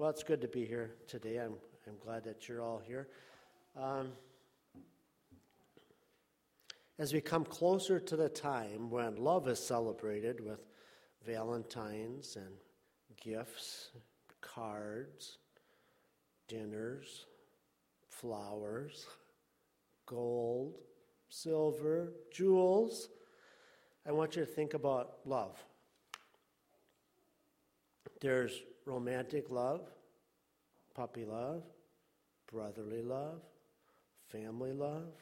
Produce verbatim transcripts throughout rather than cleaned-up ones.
Well, it's good to be here today. I'm I'm glad that you're all here. Um, as we come closer to the time when love is celebrated with Valentines and gifts, cards, dinners, flowers, gold, silver, jewels, I want you to think about love. There's romantic love, puppy love, brotherly love, family love,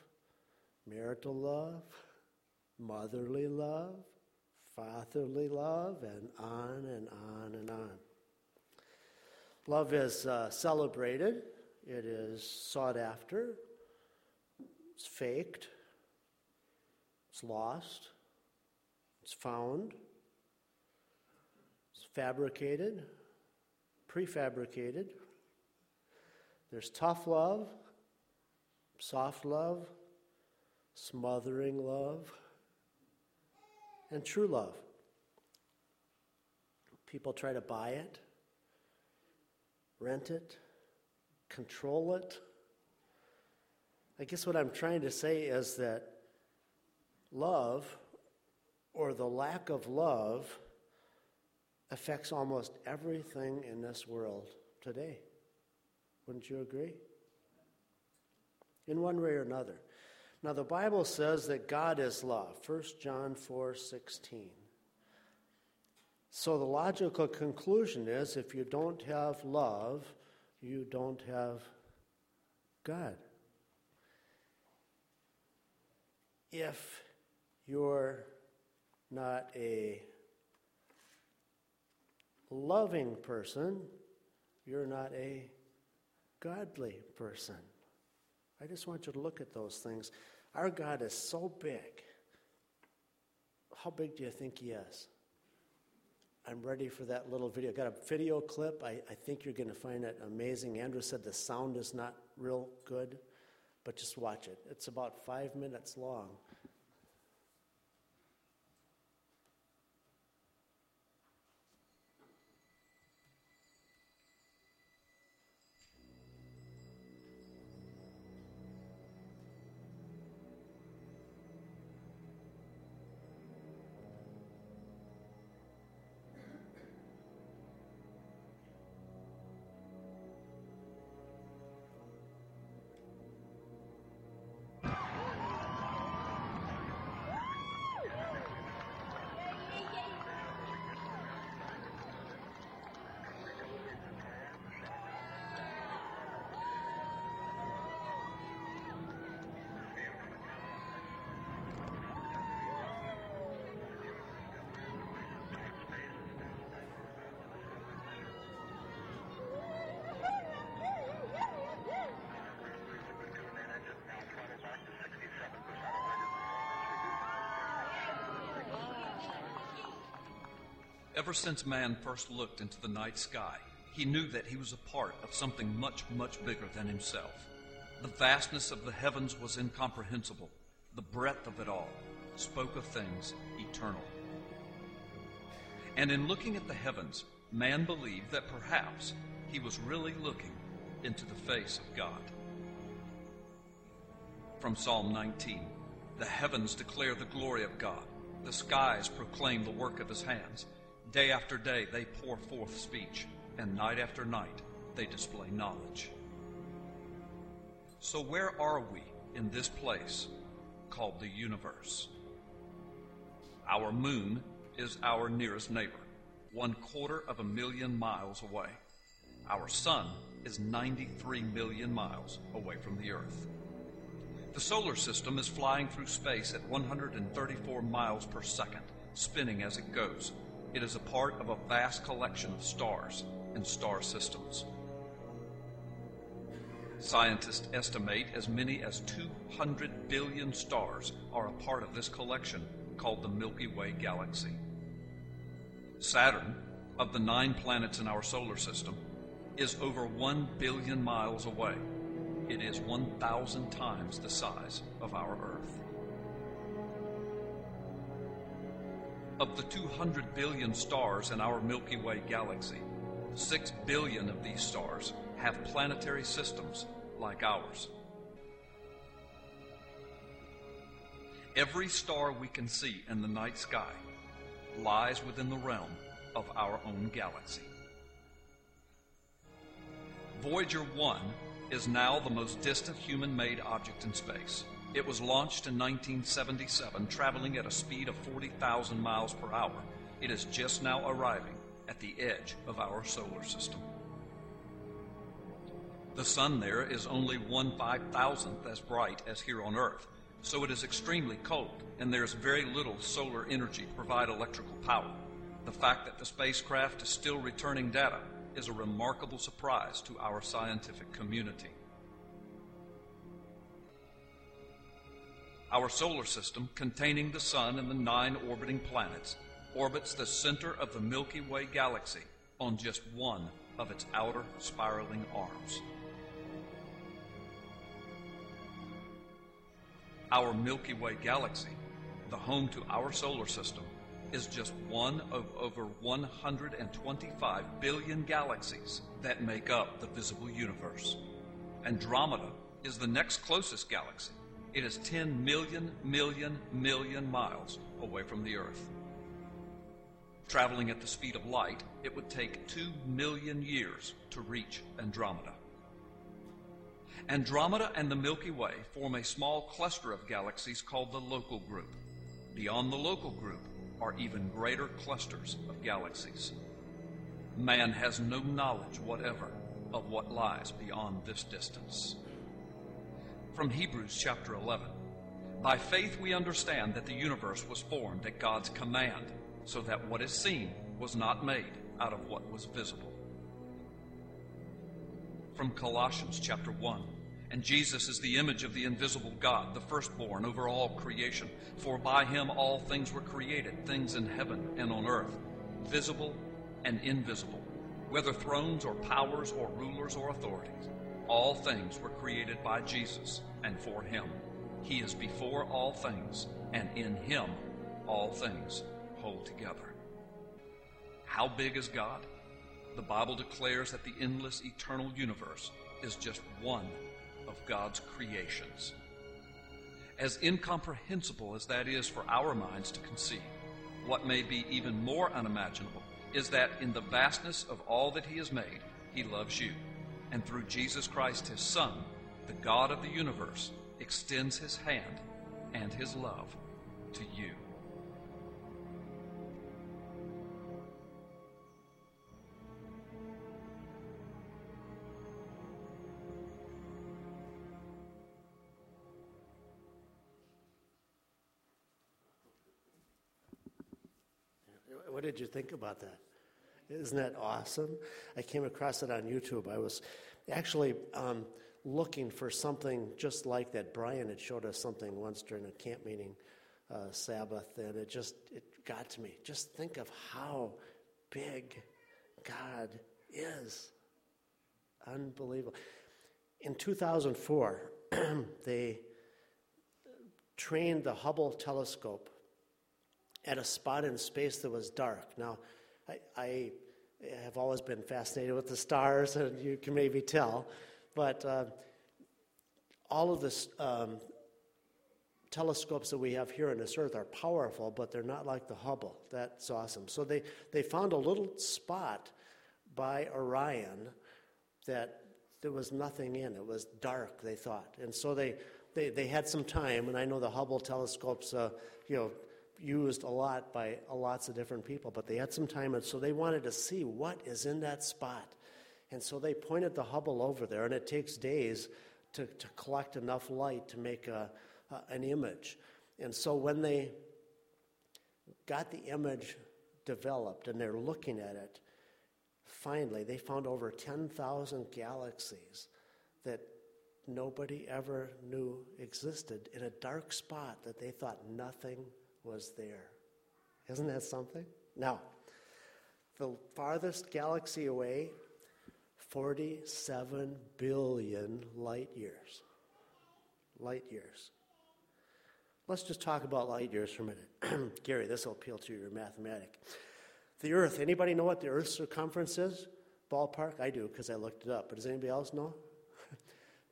marital love, motherly love, fatherly love, and on and on and on. Love is uh, celebrated. It is sought after. It's faked. It's lost. It's found. It's fabricated. Prefabricated. There's tough love, soft love, smothering love, and true love. People try to buy it, rent it, control it. I guess what I'm trying to say is that love, or the lack of love, affects almost everything in this world today. Wouldn't you agree? In one way or another. Now the Bible says that God is love. First John four sixteen. So the logical conclusion is if you don't have love, you don't have God. If you're not a loving person, you're not a godly person. I just want you to look at those things. Our God is so big. How big do you think he is? I'm ready for that little video. I got a video clip. I, I think you're going to find it amazing. Andrew said the sound is not real good, but just watch it. It's about five minutes long. Ever since man first looked into the night sky, he knew that he was a part of something much, much bigger than himself. The vastness of the heavens was incomprehensible. The breadth of it all spoke of things eternal. And in looking at the heavens, man believed that perhaps he was really looking into the face of God. From Psalm nineteen, the heavens declare the glory of God. The skies proclaim the work of his hands. Day after day they pour forth speech, and night after night they display knowledge. So where are we in this place called the universe? Our moon is our nearest neighbor, one quarter of a million miles away. Our sun is ninety-three million miles away from the Earth. The solar system is flying through space at one hundred thirty-four miles per second, spinning as it goes. It is a part of a vast collection of stars and star systems. Scientists estimate as many as two hundred billion stars are a part of this collection called the Milky Way galaxy. Saturn, of the nine planets in our solar system, is over one billion miles away. It is one thousand times the size of our Earth. Of the two hundred billion stars in our Milky Way galaxy, Six billion of these stars have planetary systems like ours. Every star we can see in the night sky lies within the realm of our own galaxy. Voyager one is now the most distant human-made object in space. It was launched in nineteen seventy-seven, traveling at a speed of forty thousand miles per hour. It is just now arriving at the edge of our solar system. The sun there is only one five thousandth as bright as here on Earth, so it is extremely cold, and there is very little solar energy to provide electrical power. The fact that the spacecraft is still returning data is a remarkable surprise to our scientific community. Our solar system, containing the Sun and the nine orbiting planets, orbits the center of the Milky Way galaxy on just one of its outer spiraling arms. Our Milky Way galaxy, the home to our solar system, is just one of over one hundred twenty-five billion galaxies that make up the visible universe. Andromeda is the next closest galaxy. It is ten million, million, million miles away from the Earth. Traveling at the speed of light, it would take two million years to reach Andromeda. Andromeda and the Milky Way form a small cluster of galaxies called the Local Group. Beyond the Local Group are even greater clusters of galaxies. Man has no knowledge whatever of what lies beyond this distance. From Hebrews chapter eleven, by faith we understand that the universe was formed at God's command, so that what is seen was not made out of what was visible. From Colossians chapter one, and Jesus is the image of the invisible God, the firstborn over all creation. For by him all things were created, things in heaven and on earth, visible and invisible, whether thrones or powers or rulers or authorities. All things were created by Jesus and for him. He is before all things, and in him all things hold together. How big is God? The Bible declares that the endless eternal universe is just one of God's creations. As incomprehensible as that is for our minds to conceive, what may be even more unimaginable is that in the vastness of all that he has made, he loves you. And through Jesus Christ, his Son, the God of the universe, extends his hand and his love to you. What did you think about that? Isn't that awesome? I came across it on YouTube. I was actually um, looking for something just like that. Brian had showed us something once during a camp meeting uh, Sabbath, and it just it got to me. Just think of how big God is. Unbelievable. In two thousand four, they trained the Hubble telescope at a spot in space that was dark. Now, I have always been fascinated with the stars, and you can maybe tell, but uh, all of the um, telescopes that we have here on this Earth are powerful, but they're not like the Hubble. That's awesome. So they, they found a little spot by Orion that there was nothing in. It was dark, they thought. And so they, they, they had some time, and I know the Hubble telescopes, uh, you know, used a lot by lots of different people, but they had some time, and so they wanted to see what is in that spot. And so they pointed the Hubble over there, and it takes days to, to collect enough light to make a, a, an image. And so when they got the image developed and they're looking at it, finally they found over ten thousand galaxies that nobody ever knew existed in a dark spot that they thought nothing was there. Isn't that something? Now, the farthest galaxy away, forty-seven billion light years. Light years. Let's just talk about light years for a minute. Gary, this will appeal to your mathematic. The Earth, anybody know what the Earth's circumference is? Ballpark? I do, because I looked it up. But does anybody else know?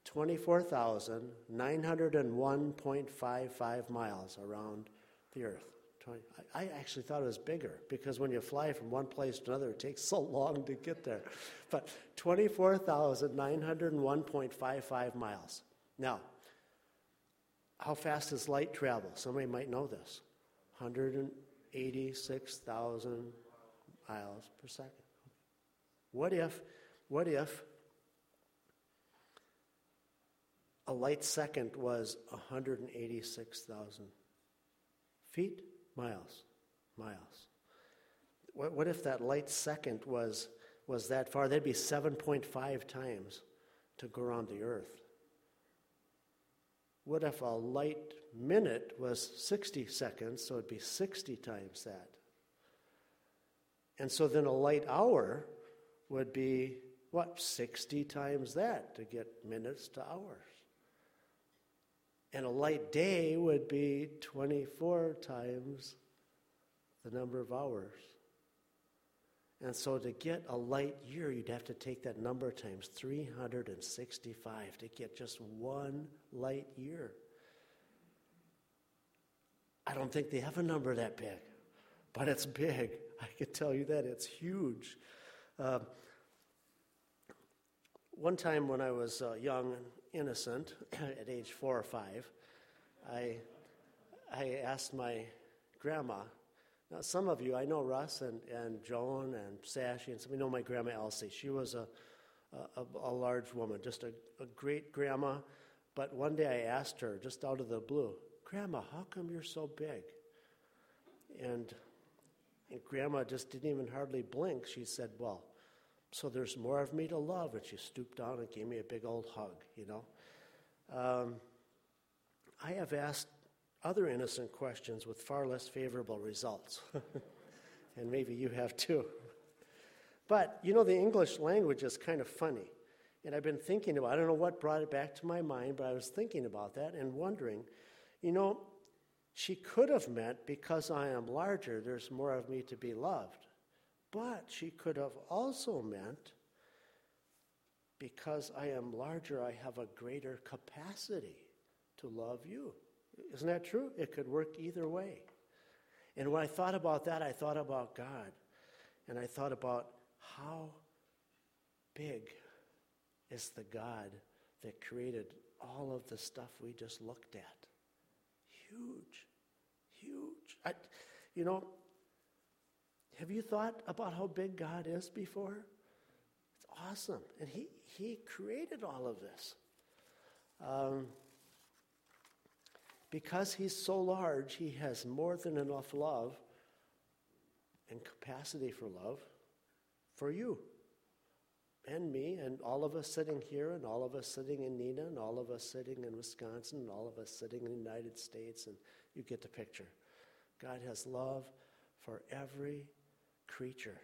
twenty-four thousand nine hundred one point five five miles around the Earth. I actually thought it was bigger, because when you fly from one place to another, it takes so long to get there. But twenty-four thousand nine hundred one point five five miles. Now, how fast does light travel? Somebody might know this. one hundred eighty-six thousand miles per second. What if, what if a light second was one hundred eighty-six thousand feet? Miles, miles. What, what if that light second was was that far? That'd be seven point five times to go around the Earth. What if a light minute was sixty seconds, so it'd be sixty times that? And so then a light hour would be, what, sixty times that to get minutes to hours. And a light day would be twenty-four times the number of hours. And so to get a light year, you'd have to take that number times three hundred sixty-five to get just one light year. I don't think they have a number that big, but it's big. I can tell you that. It's huge. Uh, one time when I was uh, young and innocent, at age four or five, I I asked my grandma. Now, some of you, I know Russ and, and Joan and Sashi, and some of you know my grandma Elsie. She was a a, a large woman, just a, a great grandma. But one day I asked her, just out of the blue, "Grandma, how come you're so big?" And, and Grandma just didn't even hardly blink. She said, "Well, so there's more of me to love." And she stooped down and gave me a big old hug, you know. Um, I have asked other innocent questions with far less favorable results. And maybe you have too. But, you know, the English language is kind of funny. And I've been thinking about, I don't know what brought it back to my mind, but I was thinking about that and wondering, you know, she could have meant, because I am larger, there's more of me to be loved. But she could have also meant, because I am larger, I have a greater capacity to love you. Isn't that true? It could work either way. And when I thought about that, I thought about God. And I thought about how big is the God that created all of the stuff we just looked at. Huge. Huge. I, you know... Have you thought about how big God is before? It's awesome. And he, he created all of this. Um, because he's so large, he has more than enough love and capacity for love for you and me and all of us sitting here and all of us sitting in Nina and all of us sitting in Wisconsin and all of us sitting in the United States. And you get the picture. God has love for every creature.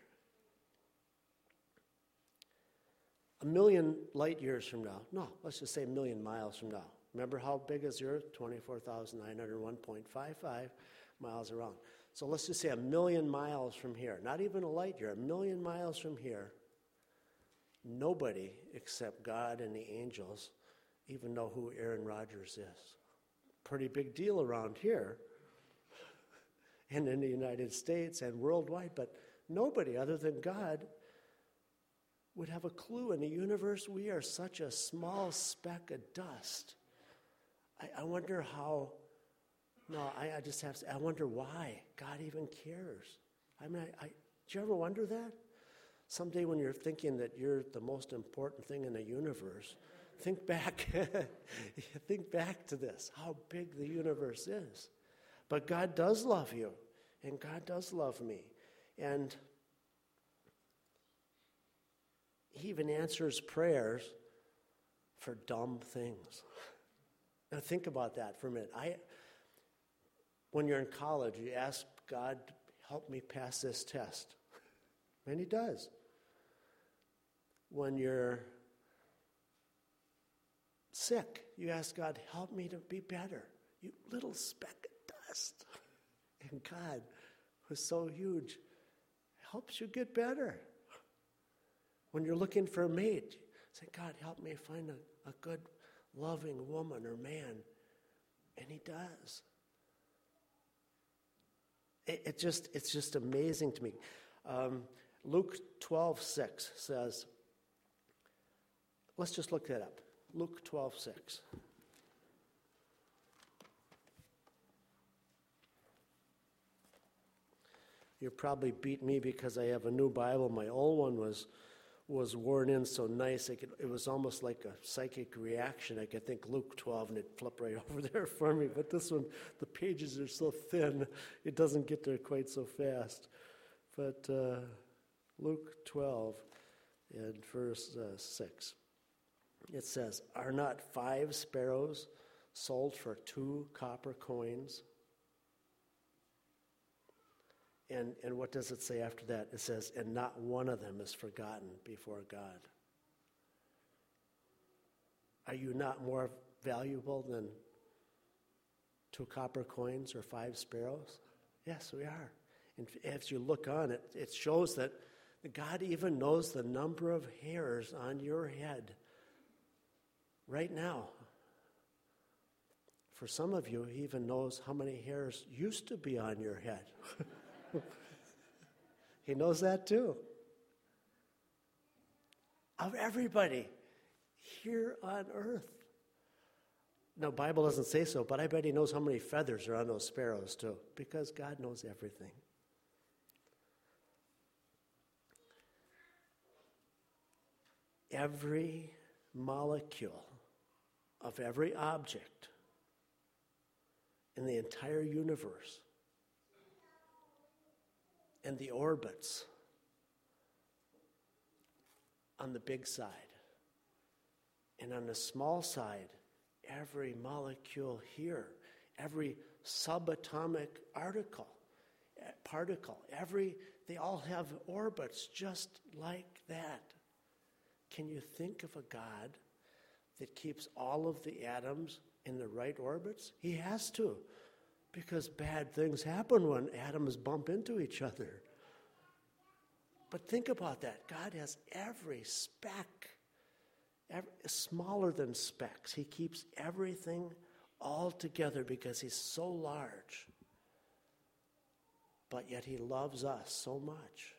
A million light years from now, no, let's just say a million miles from now. Remember how big is the Earth? twenty-four thousand nine hundred one point five five miles around. So let's just say a million miles from here, not even a light year, a million miles from here, nobody except God and the angels even know who Aaron Rodgers is. Pretty big deal around here, and in the United States and worldwide, but nobody other than God would have a clue. In the universe, we are such a small speck of dust. I, I wonder how, no, I, I just have to, I wonder why God even cares. I mean, I, I, do you ever wonder that? Someday when you're thinking that you're the most important thing in the universe, think back, think back to this, how big the universe is. But God does love you, and God does love me. And he even answers prayers for dumb things. Now think about that for a minute. I, when you're in college, you ask God, help me pass this test. And he does. When you're sick, you ask God, help me to be better. You little speck. And God, who's so huge, helps you get better. When you're looking for a mate, say, God, help me find a, a good, loving woman or man. And he does. It, it just, it's just amazing to me. Um, Luke twelve six says, let's just look that up. Luke twelve six. You probably beat me because I have a new Bible. My old one was was worn in so nice. I could, it was almost like a psychic reaction. I could think Luke twelve, and it'd flip right over there for me. But this one, the pages are so thin, it doesn't get there quite so fast. But uh, Luke twelve and verse uh, six, it says, "Are not five sparrows sold for two copper coins?" And and what does it say after that? It says, "And not one of them is forgotten before God." Are you not more valuable than two copper coins or five sparrows? Yes, we are. And as you look on it, it shows that God even knows the number of hairs on your head right now. For some of you, he even knows how many hairs used to be on your head. He knows that too. Of everybody here on earth. Now, the Bible doesn't say so, but I bet he knows how many feathers are on those sparrows too, because God knows everything. Every molecule of every object in the entire universe and the orbits on the big side. And on the small side, every molecule here, every subatomic article, particle, every, they all have orbits just like that. Can you think of a God that keeps all of the atoms in the right orbits? He has to. Because bad things happen when atoms bump into each other. But think about that. God has every speck, every, smaller than specks. He keeps everything all together because he's so large. But yet he loves us so much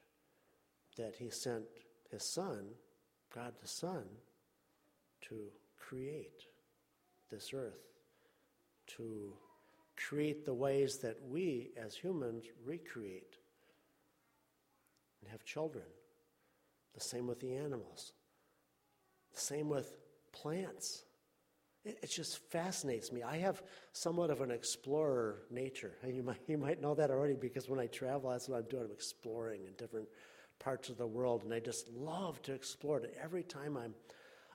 that he sent his son, God the Son, to create this earth, to create the ways that we as humans recreate and have children. The same with the animals. The same with plants. It, it just fascinates me. I have somewhat of an explorer nature. And you might, you might know that already, because when I travel, that's what I'm doing. I'm exploring in different parts of the world. And I just love to explore it. Every time I'm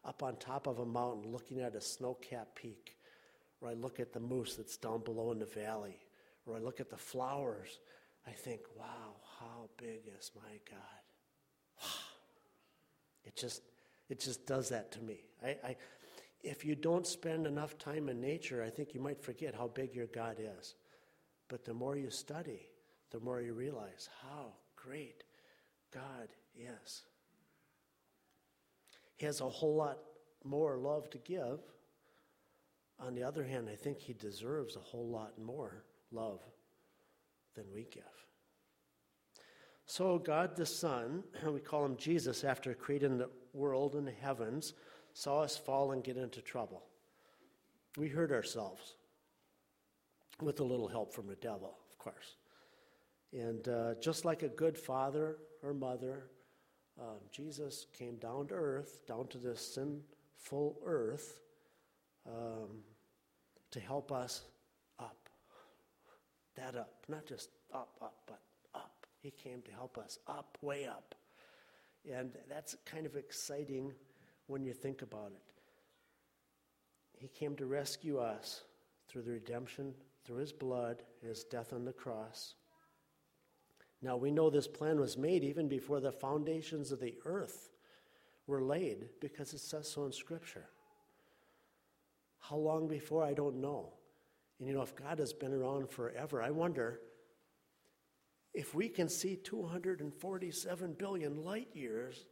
up on top of a mountain looking at a snow-capped peak, or I look at the moose that's down below in the valley, or I look at the flowers, I think, wow, how big is my God? It just it just does that to me. I, I, if you don't spend enough time in nature, I think you might forget how big your God is. But the more you study, the more you realize how great God is. He has a whole lot more love to give. On the other hand, I think he deserves a whole lot more love than we give. So God the Son, we call him Jesus, after creating the world and the heavens, saw us fall and get into trouble. We hurt ourselves, with a little help from the devil, of course. And uh, just like a good father or mother, uh, Jesus came down to earth, down to this sinful earth, Um, to help us up, that up, not just up, up, but up. He came to help us up, way up. And that's kind of exciting when you think about it. He came to rescue us through the redemption, through his blood, his death on the cross. Now we know this plan was made even before the foundations of the earth were laid, because it says so in Scripture. How long before, I don't know. And you know, if God has been around forever, I wonder if we can see two hundred forty-seven billion light years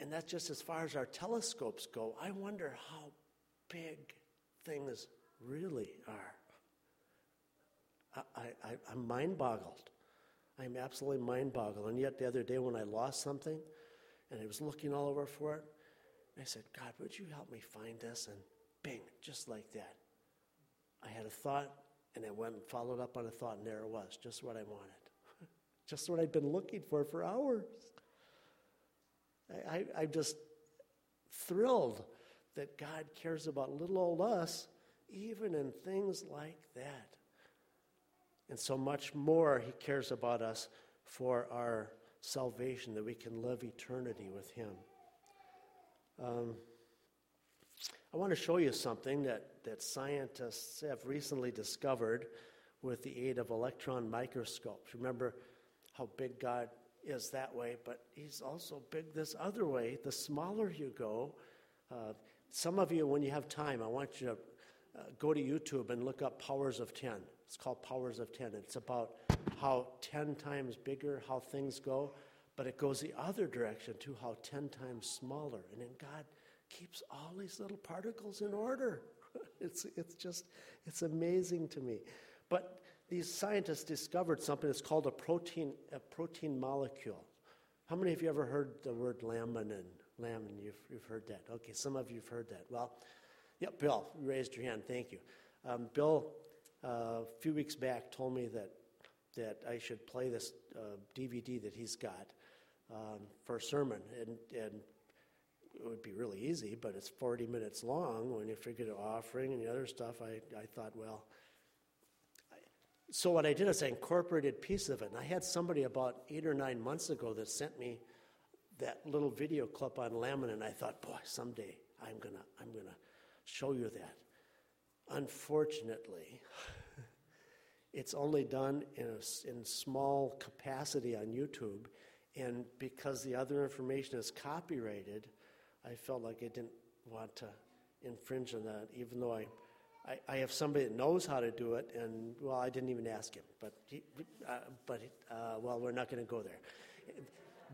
And that's just as far as our telescopes go. I wonder how big things really are. I, I, I'm mind-boggled. I'm absolutely mind-boggled. And yet the other day when I lost something, and I was looking all over for it, I said, God, would you help me find this? And bing, just like that. I had a thought, and I went and followed up on a thought, and there it was, just what I wanted. Just what I'd been looking for for hours. I, I, I'm just thrilled that God cares about little old us, even in things like that. And so much more he cares about us for our salvation, that we can live eternity with him. Um, I want to show you something that, that scientists have recently discovered with the aid of electron microscopes. Remember how big God is that way, but he's also big this other way. The smaller you go, uh, some of you, when you have time, I want you to uh, go to YouTube and look up Powers of Ten. It's called Powers of Ten. It's about how ten times bigger, how things go, but it goes the other direction to how ten times smaller. And then God keeps all these little particles in order. It's it's just, it's amazing to me. But these scientists discovered something that's called a protein a protein molecule. How many of you ever heard the word laminin? Laminin, you've, you've heard that. Okay, some of you have heard that. Well, yep, yeah, Bill, you raised your hand, thank you. Um, Bill, uh, a few weeks back, told me that that I should play this uh, D V D that he's got um, for a sermon. And, and it would be really easy, but it's forty minutes long. When you figure the offering and the other stuff, I, I thought, well. I, so what I did is I incorporated a piece of it. And I had somebody about eight or nine months ago that sent me that little video clip on laminin. And I thought, boy, someday I'm going to I'm gonna show you that. Unfortunately, it's only done in a, in small capacity on YouTube, and because the other information is copyrighted, I felt like I didn't want to infringe on that, even though I, I, I have somebody that knows how to do it, and, well, I didn't even ask him, but, he, uh, but uh, well, we're not going to go there.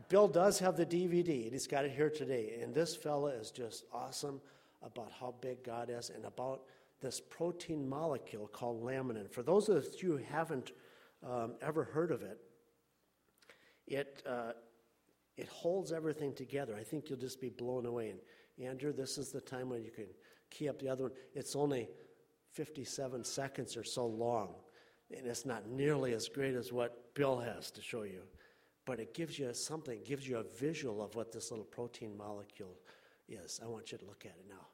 Bill does have the D V D, and he's got it here today, and this fella is just awesome about how big God is and about this protein molecule called laminin. For those of you who haven't um, ever heard of it, it uh, it holds everything together. I think you'll just be blown away. And Andrew, this is the time when you can key up the other one. It's only fifty-seven seconds or so long, and it's not nearly as great as what Bill has to show you, but it gives you something, gives you a visual of what this little protein molecule is. I want you to look at it now.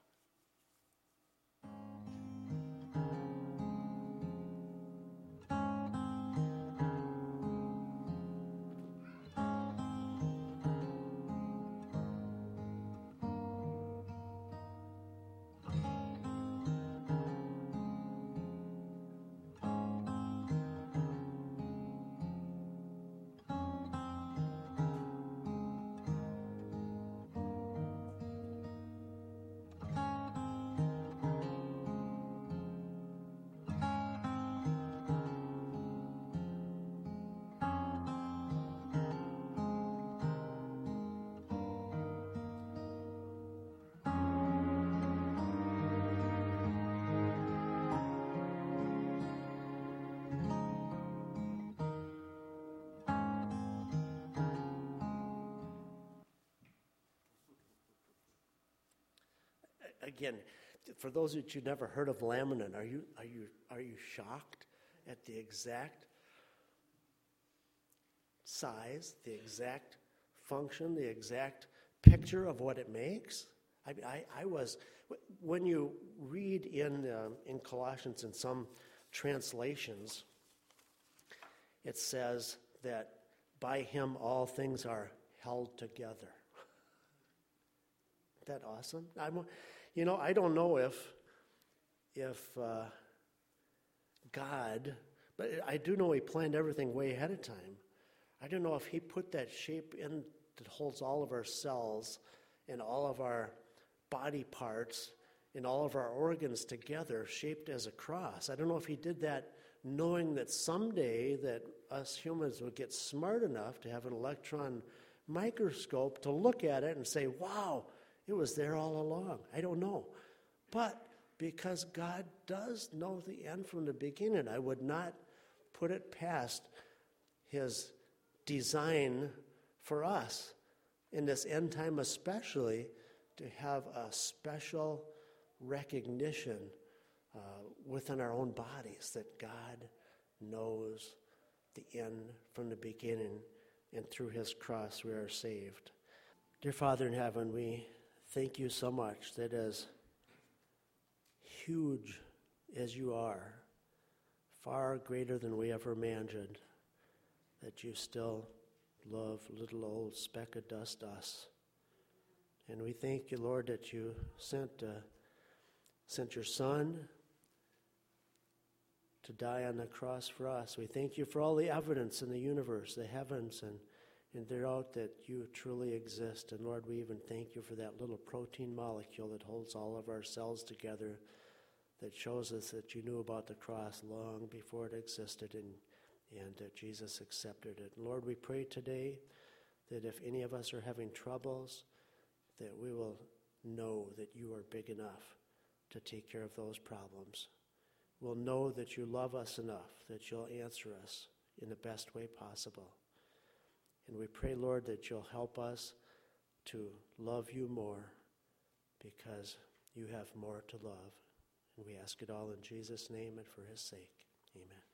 Again, for those that you've never heard of laminin, are you are you are you shocked at the exact size, the exact function, the exact picture of what it makes? I mean, I, I was when you read in um, in Colossians, in some translations, it says that by him all things are held together. Isn't that awesome? I'm. You know, I don't know if if uh, God, but I do know he planned everything way ahead of time. I don't know if he put that shape in that holds all of our cells and all of our body parts and all of our organs together, shaped as a cross. I don't know if he did that knowing that someday that us humans would get smart enough to have an electron microscope to look at it and say, wow, it was there all along. I don't know. But because God does know the end from the beginning, I would not put it past his design for us in this end time, especially to have a special recognition uh, within our own bodies that God knows the end from the beginning, and through his cross we are saved. Dear Father in heaven, we thank you so much that as huge as you are, far greater than we ever imagined, that you still love little old speck of dust us. And we thank you, Lord, that you sent uh, sent your Son to die on the cross for us. We thank you for all the evidence in the universe, the heavens, and, and throughout that you truly exist. And Lord, we even thank you for that little protein molecule that holds all of our cells together, that shows us that you knew about the cross long before it existed, and, and that Jesus accepted it. And Lord, we pray today that if any of us are having troubles, that we will know that you are big enough to take care of those problems. We'll know that you love us enough, that you'll answer us in the best way possible. And we pray, Lord, that you'll help us to love you more, because you have more to love. And we ask it all in Jesus' name and for his sake. Amen.